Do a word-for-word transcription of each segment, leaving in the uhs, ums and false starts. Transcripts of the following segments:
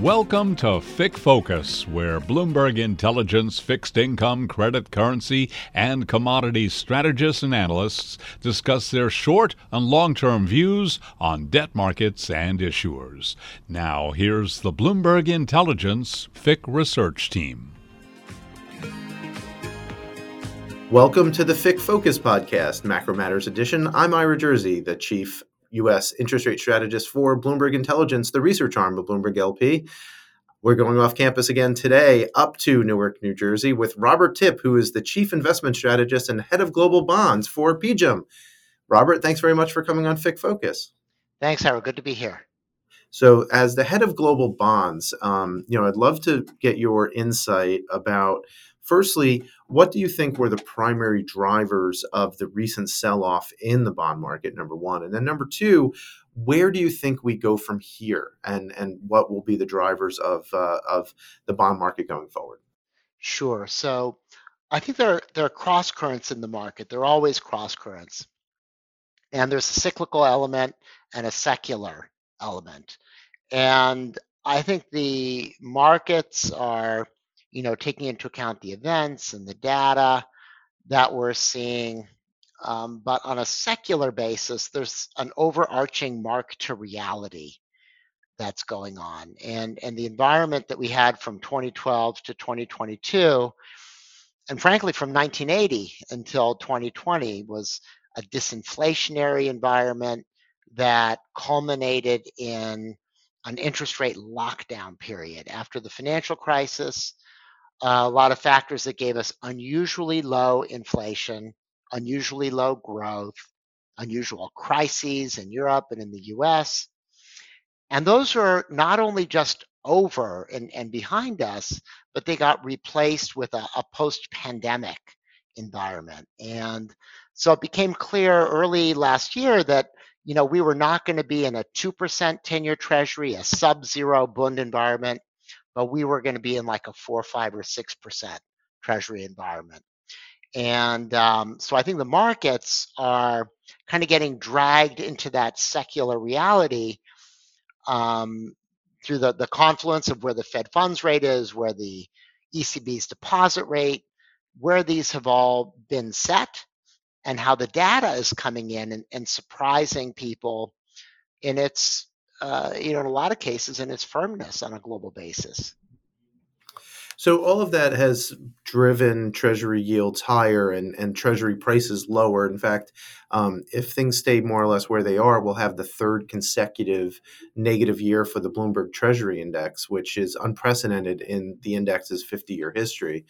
Welcome to F I C C Focus, where Bloomberg Intelligence fixed income, credit, currency, and commodities strategists and analysts discuss their short and long-term views on debt markets and issuers. Now, here's the Bloomberg Intelligence F I C C research team. Welcome to the F I C C Focus Podcast, Macro Matters Edition. I'm Ira Jersey, the Chief U S interest rate strategist for Bloomberg Intelligence, the research arm of Bloomberg L P. We're going off campus again today up to Newark, New Jersey with Robert Tipp, who is the chief investment strategist and head of global bonds for P G I M. Robert, thanks very much for coming on F I C C Focus. Thanks, Howard. Good to be here. So as the head of global bonds, um, you know, I'd love to get your insight about, firstly, what do you think were the primary drivers of the recent sell-off in the bond market, number one? And then number two, where do you think we go from here, and, and what will be the drivers of uh, of the bond market going forward? Sure. So I think there are, there are cross-currents in the market. There are always cross-currents. And there's a cyclical element and a secular element. And I think the markets are, you know, taking into account the events and the data that we're seeing. Um, but on a secular basis, there's an overarching mark to reality that's going on. And, and the environment that we had from twenty twelve to twenty twenty-two, and frankly from nineteen eighty until twenty twenty, was a disinflationary environment that culminated in an interest rate lockdown period. After the financial crisis, a lot of factors that gave us unusually low inflation, unusually low growth, unusual crises in Europe and in the U S. And those are not only just over and, and behind us, but they got replaced with a, a post-pandemic environment. And so it became clear early last year that, you know, we were not going to be in a two percent ten-year Treasury, a sub-zero Bund environment, but we were going to be in like a four, five, or six percent Treasury environment. And um, so I think the markets are kind of getting dragged into that secular reality um, through the, the confluence of where the Fed funds rate is, where the E C B's deposit rate, where these have all been set, and how the data is coming in and, and surprising people in its, uh, you know, in a lot of cases, in its firmness on a global basis. So all of that has driven Treasury yields higher and, and Treasury prices lower. In fact, um, if things stay more or less where they are, we'll have the third consecutive negative year for the Bloomberg Treasury Index, which is unprecedented in the index's fifty-year history.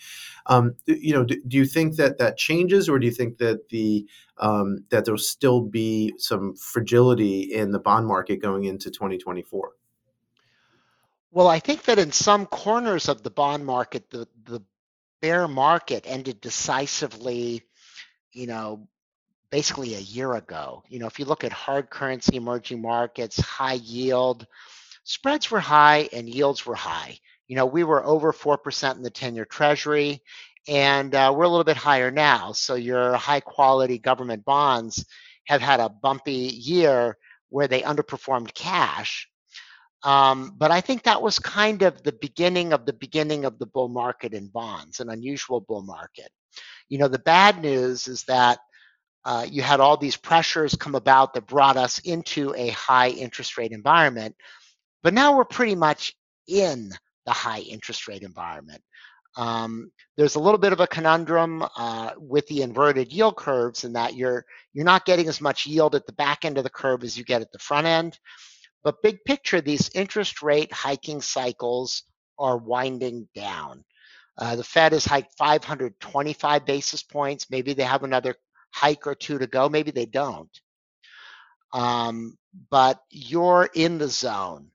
Um, you know, do, do you think that that changes, or do you think that the um, that there'll still be some fragility in the bond market going into twenty twenty-four? Well, I think that in some corners of the bond market, the, the bear market ended decisively, you know, basically a year ago. You know, if you look at hard currency, emerging markets, high yield, spreads were high and yields were high. You know, we were over four percent in the ten-year Treasury, and uh, we're a little bit higher now. So your high-quality government bonds have had a bumpy year where they underperformed cash. Um, but I think that was kind of the beginning of the beginning of the bull market in bonds, an unusual bull market. You know, the bad news is that uh, you had all these pressures come about that brought us into a high interest rate environment, but now we're pretty much in the high interest rate environment. Um, there's a little bit of a conundrum uh, with the inverted yield curves in that you're you're not getting as much yield at the back end of the curve as you get at the front end. But big picture, these interest rate hiking cycles are winding down. Uh, the Fed has hiked five hundred twenty-five basis points. Maybe they have another hike or two to go. Maybe they don't. Um, but you're in the zone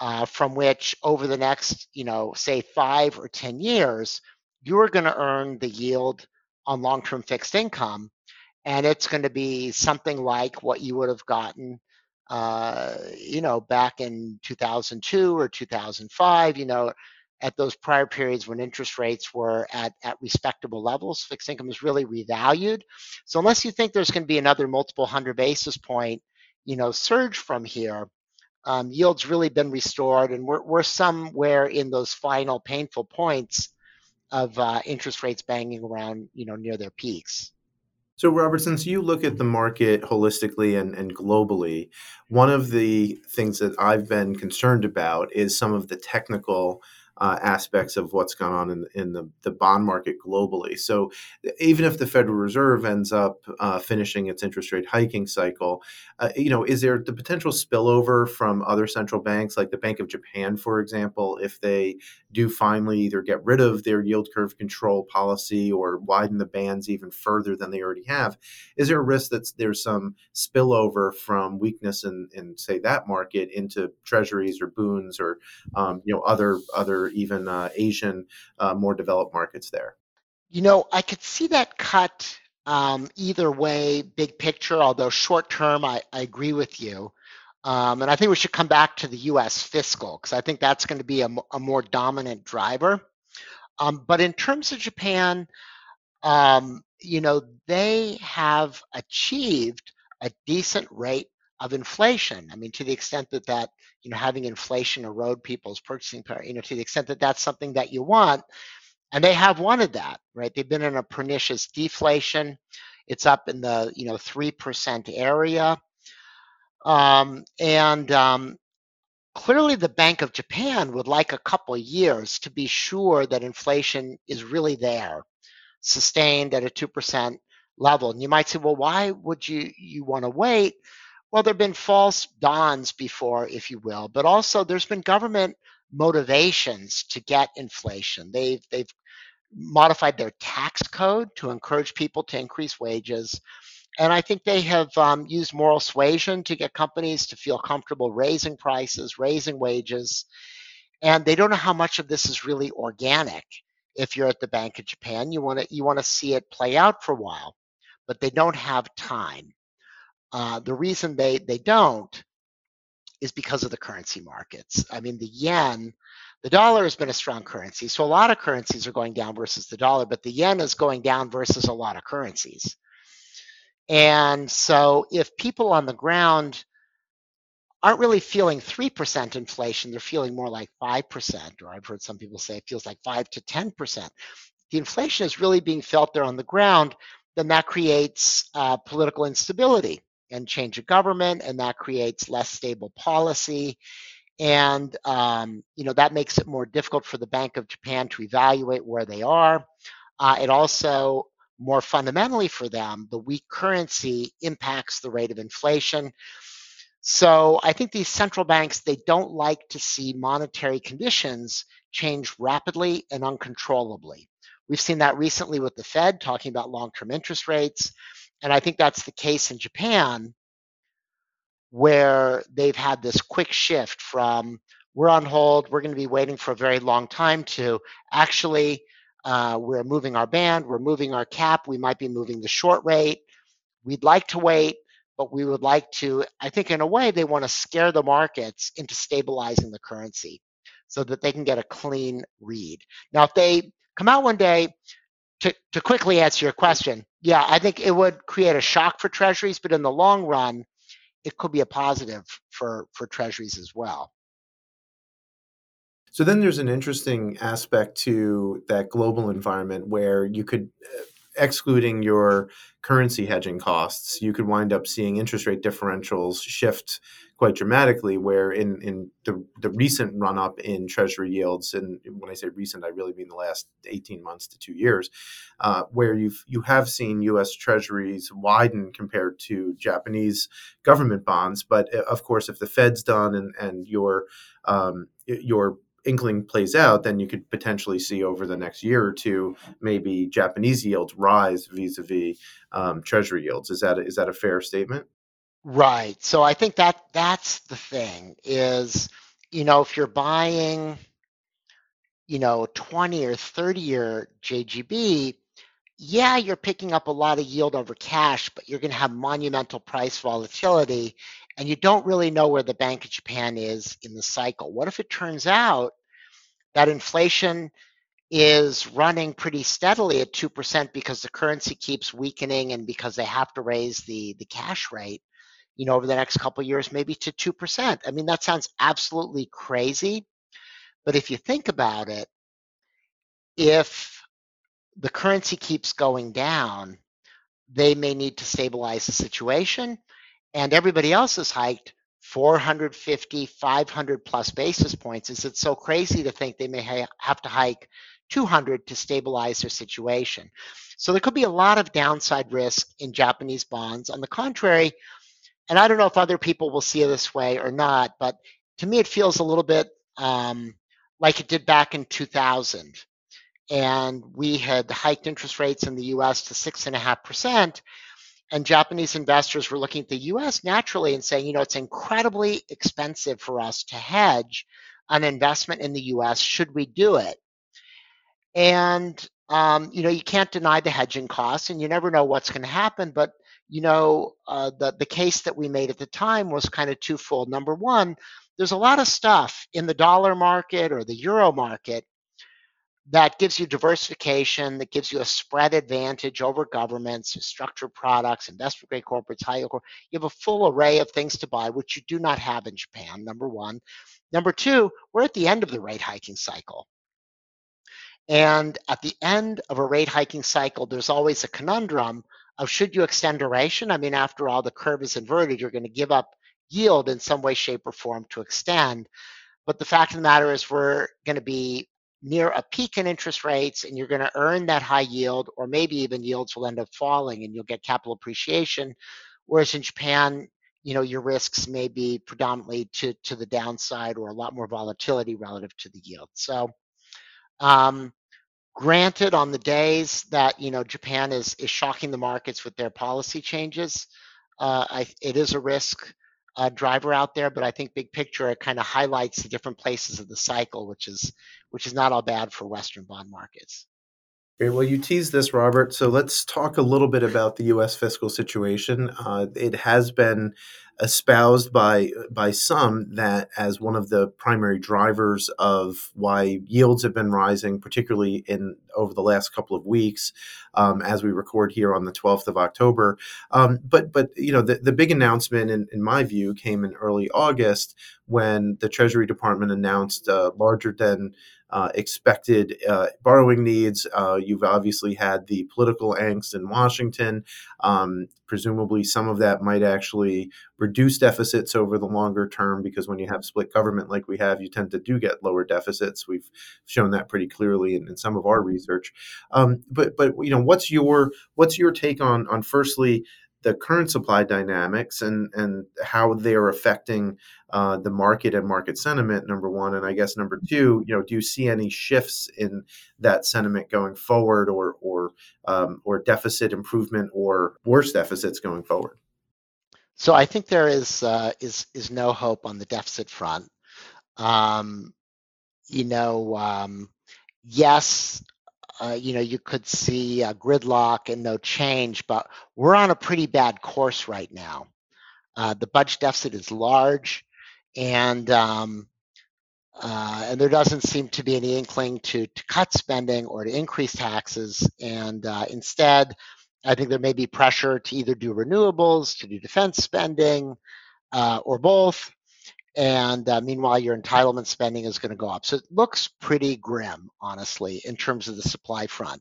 uh, from which over the next, you know, say five or ten years, you're going to earn the yield on long-term fixed income. And it's going to be something like what you would have gotten Uh, you know, back in two thousand two or two thousand five, you know, at those prior periods when interest rates were at, at respectable levels, fixed income is really revalued. So unless you think there's going to be another multiple hundred basis point, you know, surge from here, um, yield's really been restored, and we're, we're somewhere in those final painful points of uh, interest rates banging around, you know, near their peaks. So, Robert, since you look at the market holistically and, and globally, one of the things that I've been concerned about is some of the technical uh, aspects of what's gone on in, in the, the bond market globally. So even if the Federal Reserve ends up uh, finishing its interest rate hiking cycle, uh, you know, is there the potential spillover from other central banks like the Bank of Japan, for example, if they do finally either get rid of their yield curve control policy or widen the bands even further than they already have? Is there a risk that there's some spillover from weakness in, in say, that market into treasuries or boons or, um, you know, other other even uh, Asian, uh, more developed markets there? You know, I could see that cut um, either way, big picture, although short term, I, I agree with you. Um, and I think we should come back to the U S fiscal, because I think that's going to be a, a more dominant driver. Um, but in terms of Japan, um, you know, they have achieved a decent rate of inflation. I mean, to the extent that that, you know, having inflation erode people's purchasing power, you know, to the extent that that's something that you want, and they have wanted that, right? They've been in a pernicious deflation. It's up in the, you know, three percent area. Um, and um, clearly the Bank of Japan would like a couple years to be sure that inflation is really there, sustained at a two percent level. And you might say, well, why would you, you want to wait? Well, there have been false dawns before, if you will, but also there's been government motivations to get inflation. They've, they've modified their tax code to encourage people to increase wages. And I think they have um, used moral suasion to get companies to feel comfortable raising prices, raising wages. And they don't know how much of this is really organic. If you're at the Bank of Japan, you want to you want to see it play out for a while, but they don't have time. Uh, the reason they, they don't is because of the currency markets. I mean, the yen, the dollar has been a strong currency. So a lot of currencies are going down versus the dollar, but the yen is going down versus a lot of currencies. And so if people on the ground aren't really feeling three percent inflation, they're feeling more like five percent, or I've heard some people say it feels like five to ten percent. The inflation is really being felt there on the ground, then that creates uh, political instability and change of government, and that creates less stable policy. And um, you know, that makes it more difficult for the Bank of Japan to evaluate where they are. Uh, it also More fundamentally for them, the weak currency impacts the rate of inflation. So I think these central banks, they don't like to see monetary conditions change rapidly and uncontrollably. We've seen that recently with the Fed talking about long-term interest rates. And I think that's the case in Japan, where they've had this quick shift from we're on hold, we're going to be waiting for a very long time to actually Uh, we're moving our band, we're moving our cap, we might be moving the short rate. We'd like to wait, but we would like to, I think in a way, they want to scare the markets into stabilizing the currency so that they can get a clean read. Now, if they come out one day, to, to quickly answer your question, yeah, I think it would create a shock for treasuries, but in the long run, it could be a positive for, for treasuries as well. So then there's an interesting aspect to that global environment where you could, excluding your currency hedging costs, you could wind up seeing interest rate differentials shift quite dramatically, where in, in the, the recent run-up in treasury yields, and when I say recent, I really mean the last eighteen months to two years, uh, where you've, you have seen U S treasuries widen compared to Japanese government bonds. But of course, if the Fed's done and, and your um, your inkling plays out, then you could potentially see over the next year or two, maybe Japanese yields rise vis-a-vis um, treasury yields. Is that a, is that a fair statement? Right. So I think that that's the thing is, you know, if you're buying, you know, twenty or thirty year J G B, yeah, you're picking up a lot of yield over cash, but you're going to have monumental price volatility. And you don't really know where the Bank of Japan is in the cycle. What if it turns out that inflation is running pretty steadily at two percent because the currency keeps weakening and because they have to raise the, the cash rate, you know, over the next couple of years, maybe to two percent. I mean, that sounds absolutely crazy. But if you think about it, if the currency keeps going down, they may need to stabilize the situation. And everybody else has hiked four hundred fifty, five hundred plus basis points. Is it so crazy to think they may ha- have to hike two hundred to stabilize their situation? So there could be a lot of downside risk in Japanese bonds. On the contrary, and I don't know if other people will see it this way or not, but to me it feels a little bit um, like it did back in two thousand. And we had hiked interest rates in the U S to six point five percent. And Japanese investors were looking at the U S naturally and saying, you know, it's incredibly expensive for us to hedge an investment in the U S. Should we do it? And, um, you know, you can't deny the hedging costs, and you never know what's going to happen. But, you know, uh, the, the case that we made at the time was kind of twofold. Number one, there's a lot of stuff in the dollar market or the euro market that gives you diversification, that gives you a spread advantage over governments, structured products, investment-grade corporates, high-yield corporates. You have a full array of things to buy, which you do not have in Japan, number one. Number two, we're at the end of the rate hiking cycle. And at the end of a rate hiking cycle, there's always a conundrum of should you extend duration? I mean, after all, the curve is inverted. You're going to give up yield in some way, shape, or form to extend. But the fact of the matter is we're going to be near a peak in interest rates, and you're going to earn that high yield, or maybe even yields will end up falling and you'll get capital appreciation. Whereas in Japan, you know, your risks may be predominantly to, to the downside, or a lot more volatility relative to the yield. So um, granted, on the days that, you know, Japan is, is shocking the markets with their policy changes, uh, I, it is a risk Uh, driver out there, but I think big picture, it kind of highlights the different places of the cycle, which is which is not all bad for Western bond markets. Very well, you teased this, Robert. So let's talk a little bit about the U S fiscal situation. Uh, it has been espoused by by some that as one of the primary drivers of why yields have been rising, particularly in over the last couple of weeks, um, as we record here on the twelfth of October. Um, but but you know the, the big announcement, in, in my view, came in early August when the Treasury Department announced uh, larger than Uh, expected uh, borrowing needs. Uh, you've obviously had the political angst in Washington. Um, presumably some of that might actually reduce deficits over the longer term, because when you have split government like we have, you tend to do get lower deficits. We've shown that pretty clearly in, in some of our research. Um, but but you know, what's your what's your take on on firstly the current supply dynamics and and how they're affecting uh, the market and market sentiment, number one. And I guess number two, you know, do you see any shifts in that sentiment going forward, or or um, or deficit improvement, or worse deficits going forward? So I think there is uh, is is no hope on the deficit front. Um, you know, um, yes. Uh, you know, you could see uh, gridlock and no change, but we're on a pretty bad course right now. Uh, the budget deficit is large, and um, uh, and there doesn't seem to be any inkling to, to cut spending or to increase taxes. And uh, instead, I think there may be pressure to either do renewables, to do defense spending, uh, or both. And uh, meanwhile, your entitlement spending is going to go up. So it looks pretty grim, honestly, in terms of the supply front.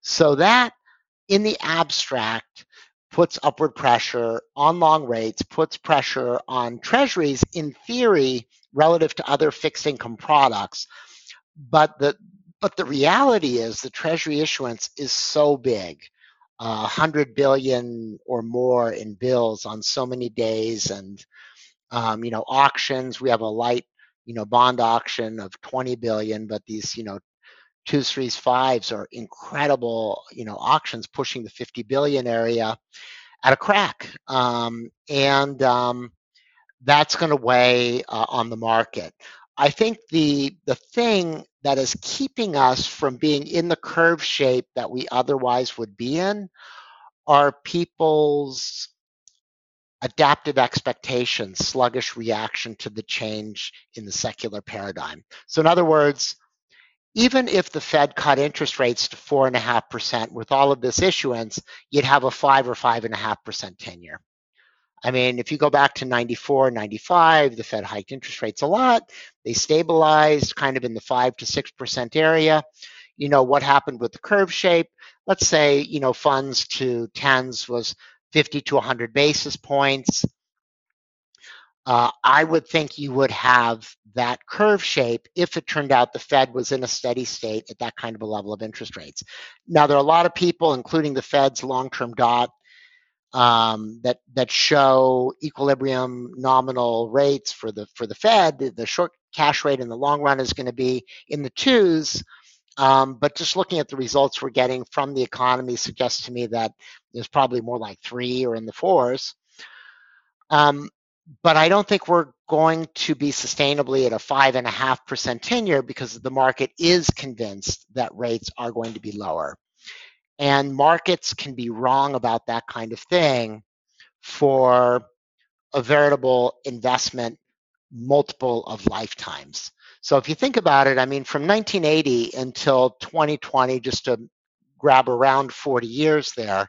So that, in the abstract, puts upward pressure on long rates, puts pressure on treasuries, in theory, relative to other fixed income products. But the but the reality is the treasury issuance is so big, uh, one hundred billion dollars or more in bills on so many days, and Um, you know, auctions. We have a light, you know, bond auction of twenty billion, but these, you know, twos, threes, fives are incredible, you know, auctions pushing the fifty billion area at a crack. Um, and um, that's going to weigh uh, on the market. I think the the thing that is keeping us from being in the curve shape that we otherwise would be in are people's adaptive expectation, sluggish reaction to the change in the secular paradigm. So in other words, even if the Fed cut interest rates to four and a half percent with all of this issuance, you'd have a five or five and a half percent ten year. I mean, if you go back to ninety-four, ninety-five, the Fed hiked interest rates a lot. They stabilized kind of in the five to six percent area. You know, what happened with the curve shape? Let's say, you know, funds to tens was fifty to one hundred basis points. Uh, I would think you would have that curve shape if it turned out the Fed was in a steady state at that kind of a level of interest rates. Now, there are a lot of people, including the Fed's long-term dot, um, that that show equilibrium nominal rates for the for the Fed. The short cash rate in the long run is going to be in the twos. Um, but just looking at the results we're getting from the economy suggests to me that there's probably more like three or in the fours. Um, But I don't think we're going to be sustainably at a five and a half percent ten-year because the market is convinced that rates are going to be lower. And markets can be wrong about that kind of thing for a veritable investment multiple of lifetimes. So if you think about it, I mean, from nineteen eighty until twenty twenty, just to grab around forty years there,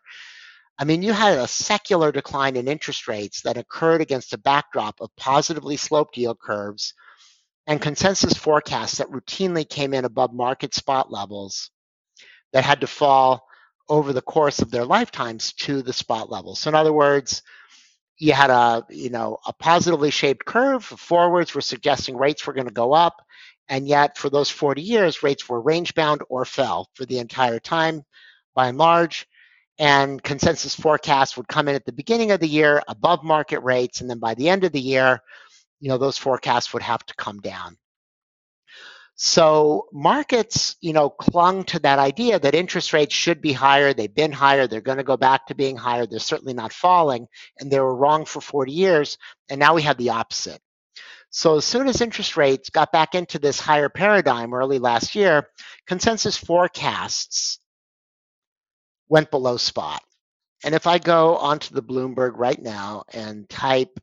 I mean, you had a secular decline in interest rates that occurred against a backdrop of positively sloped yield curves and consensus forecasts that routinely came in above market spot levels that had to fall over the course of their lifetimes to the spot level. So in other words, you had a, you know, a positively shaped curve. Forwards were suggesting rates were going to go up. And yet for those forty years, rates were range bound or fell for the entire time by and large. And consensus forecasts would come in at the beginning of the year above market rates, and then by the end of the year, you know, those forecasts would have to come down. So markets, you know, clung to that idea that interest rates should be higher. They've been higher. They're going to go back to being higher. They're certainly not falling, and they were wrong for forty years. And now we have the opposite. So as soon as interest rates got back into this higher paradigm early last year, consensus forecasts went below spot. And if I go onto the Bloomberg right now and type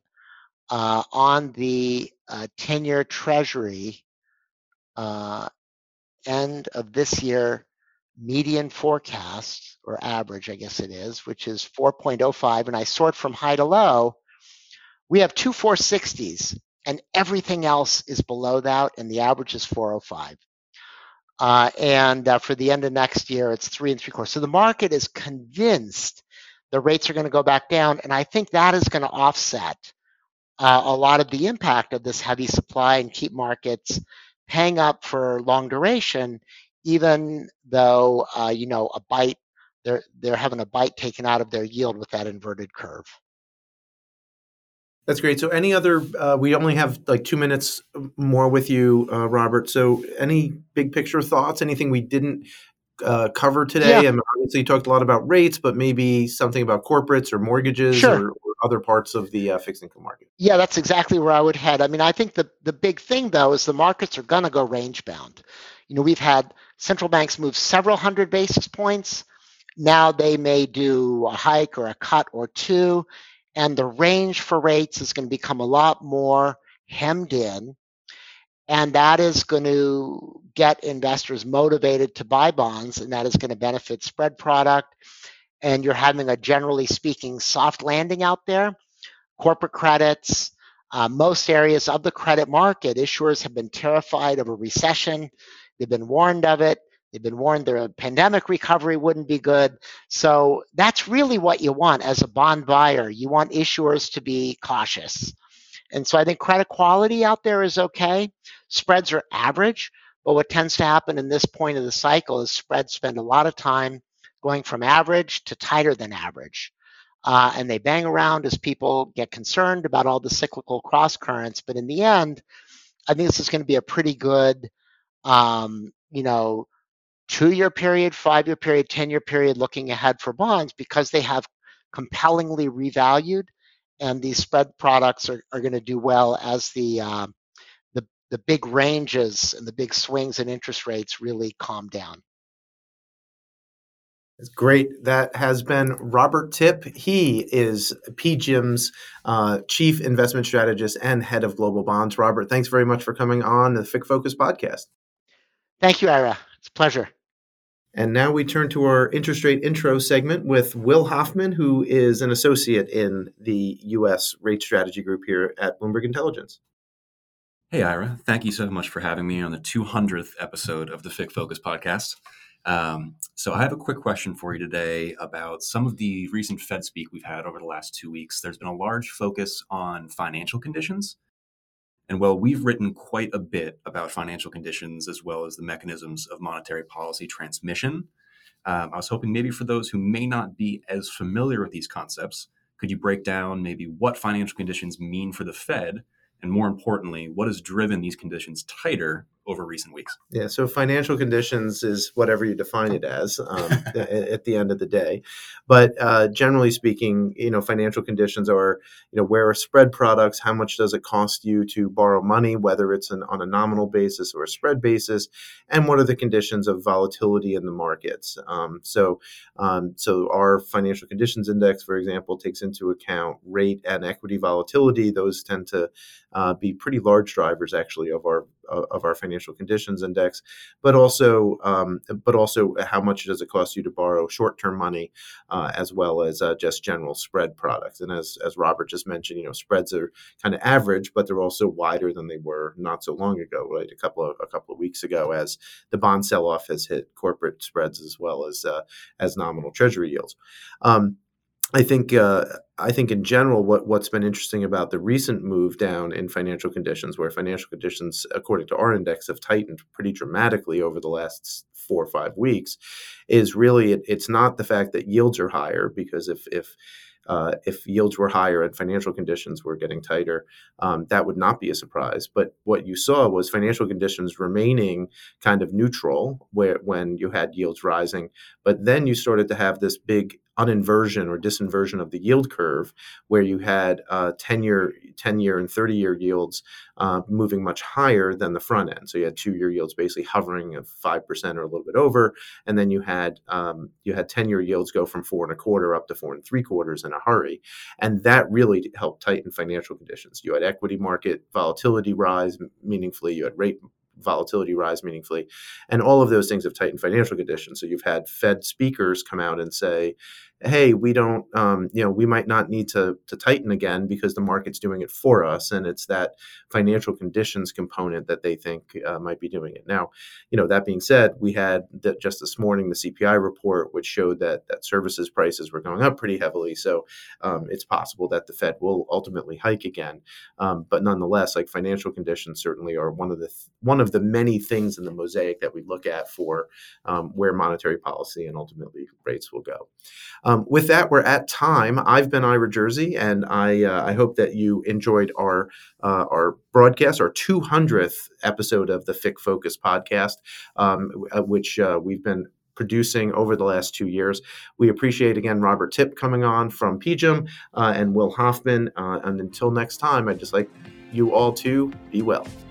uh, on the uh, ten-year Treasury uh, end of this year median forecast, or average, I guess it is, which is four point oh five, and I sort from high to low, we have two four sixties, and everything else is below that, and the average is four oh five. Uh, and uh, for the end of next year, it's three and three quarters. So the market is convinced the rates are going to go back down. And I think that is going to offset uh, a lot of the impact of this heavy supply and keep markets paying up for long duration, even though, uh, you know, a bite, they're, they're having a bite taken out of their yield with that inverted curve. That's great. So any other, uh, we only have like two minutes more with you, uh, Robert. So any big picture thoughts, anything we didn't uh, cover today? Yeah. And obviously you talked a lot about rates, but maybe something about corporates or mortgages sure. or, or other parts of the uh, fixed income market. Yeah, that's exactly where I would head. I mean, I think the, the big thing, though, is the markets are going to go range bound. You know, we've had central banks move several hundred basis points. Now they may do a hike or a cut or two. And the range for rates is going to become a lot more hemmed in. And that is going to get investors motivated to buy bonds. And that is going to benefit spread product. And you're having a, generally speaking, soft landing out there. Corporate credits, uh, most areas of the credit market, issuers have been terrified of a recession. They've been warned of it. They've been warned their pandemic recovery wouldn't be good. So that's really what you want as a bond buyer. You want issuers to be cautious. And so I think credit quality out there is okay. Spreads are average, but what tends to happen in this point of the cycle is spreads spend a lot of time going from average to tighter than average. Uh, and they bang around as people get concerned about all the cyclical cross currents. But in the end, I think this is going to be a pretty good, um, you know, two-year period, five-year period, ten-year period looking ahead for bonds because they have compellingly revalued, and these spread products are, are going to do well as the, uh, the the big ranges and the big swings in interest rates really calm down. That's great. That has been Robert Tipp. He is P G I M's uh, Chief Investment Strategist and Head of Global Bonds. Robert, thanks very much for coming on the F I C C Focus podcast. Thank you, Ira. It's a pleasure. And now we turn to our interest rate intro segment with Will Hoffman, who is an associate in the U S Rate Strategy Group here at Bloomberg Intelligence. Hey, Ira. Thank you so much for having me on the two hundredth episode of the F I C C Focus Podcast. Um, so I have a quick question for you today about some of the recent Fed speak we've had over the last two weeks. There's been a large focus on financial conditions. And while we've written quite a bit about financial conditions as well as the mechanisms of monetary policy transmission, um, I was hoping maybe for those who may not be as familiar with these concepts, could you break down maybe what financial conditions mean for the Fed? And more importantly, what has driven these conditions tighter over recent weeks? Yeah, so financial conditions is whatever you define it as um, at the end of the day. But uh, generally speaking, you know, financial conditions are, you know, where are spread products? How much does it cost you to borrow money, whether it's an, on a nominal basis or a spread basis? And what are the conditions of volatility in the markets? Um, so, um, so our financial conditions index, for example, takes into account rate and equity volatility. Those tend to uh, be pretty large drivers, actually, of our of our financial conditions index, but also, um, but also, how much does it cost you to borrow short-term money, uh, as well as uh, just general spread products. And as as Robert just mentioned, you know, spreads are kind of average, but they're also wider than they were not so long ago, right? A couple of a couple of weeks ago, as the bond sell-off has hit corporate spreads as well as uh, as nominal Treasury yields. Um, I think uh, I think in general, what, what's been interesting about the recent move down in financial conditions, where financial conditions, according to our index, have tightened pretty dramatically over the last four or five weeks, is really it, it's not the fact that yields are higher, because if if Uh, if yields were higher and financial conditions were getting tighter, um, that would not be a surprise. But what you saw was financial conditions remaining kind of neutral where, when you had yields rising. But then you started to have this big uninversion or disinversion of the yield curve, where you had uh, ten-year and thirty-year yields uh, moving much higher than the front end. So you had two-year yields basically hovering at five percent or a little bit over. And then you had um, you had ten-year yields go from four and a quarter up to four and three quarters in a hurry. And that really helped tighten financial conditions. You had equity market volatility rise meaningfully. You had rate volatility rise meaningfully. And all of those things have tightened financial conditions. So you've had Fed speakers come out and say, hey, we don't, um, you know, we might not need to to tighten again because the market's doing it for us. And it's that financial conditions component that they think uh, might be doing it. Now, you know, that being said, we had that just this morning, the C P I report, which showed that that services prices were going up pretty heavily. So um, it's possible that the Fed will ultimately hike again. Um, but nonetheless, like financial conditions certainly are one of the, th- one of the many things in the mosaic that we look at for um, where monetary policy and ultimately rates will go. Um, Um, with that, we're at time. I've been Ira Jersey, and I uh, I hope that you enjoyed our uh, our broadcast, our two hundredth episode of the F I C C Focus podcast, um, which uh, we've been producing over the last two years. We appreciate, again, Robert Tipp coming on from P G I M uh, and Will Hoffman. Uh, and until next time, I'd just like you all to be well.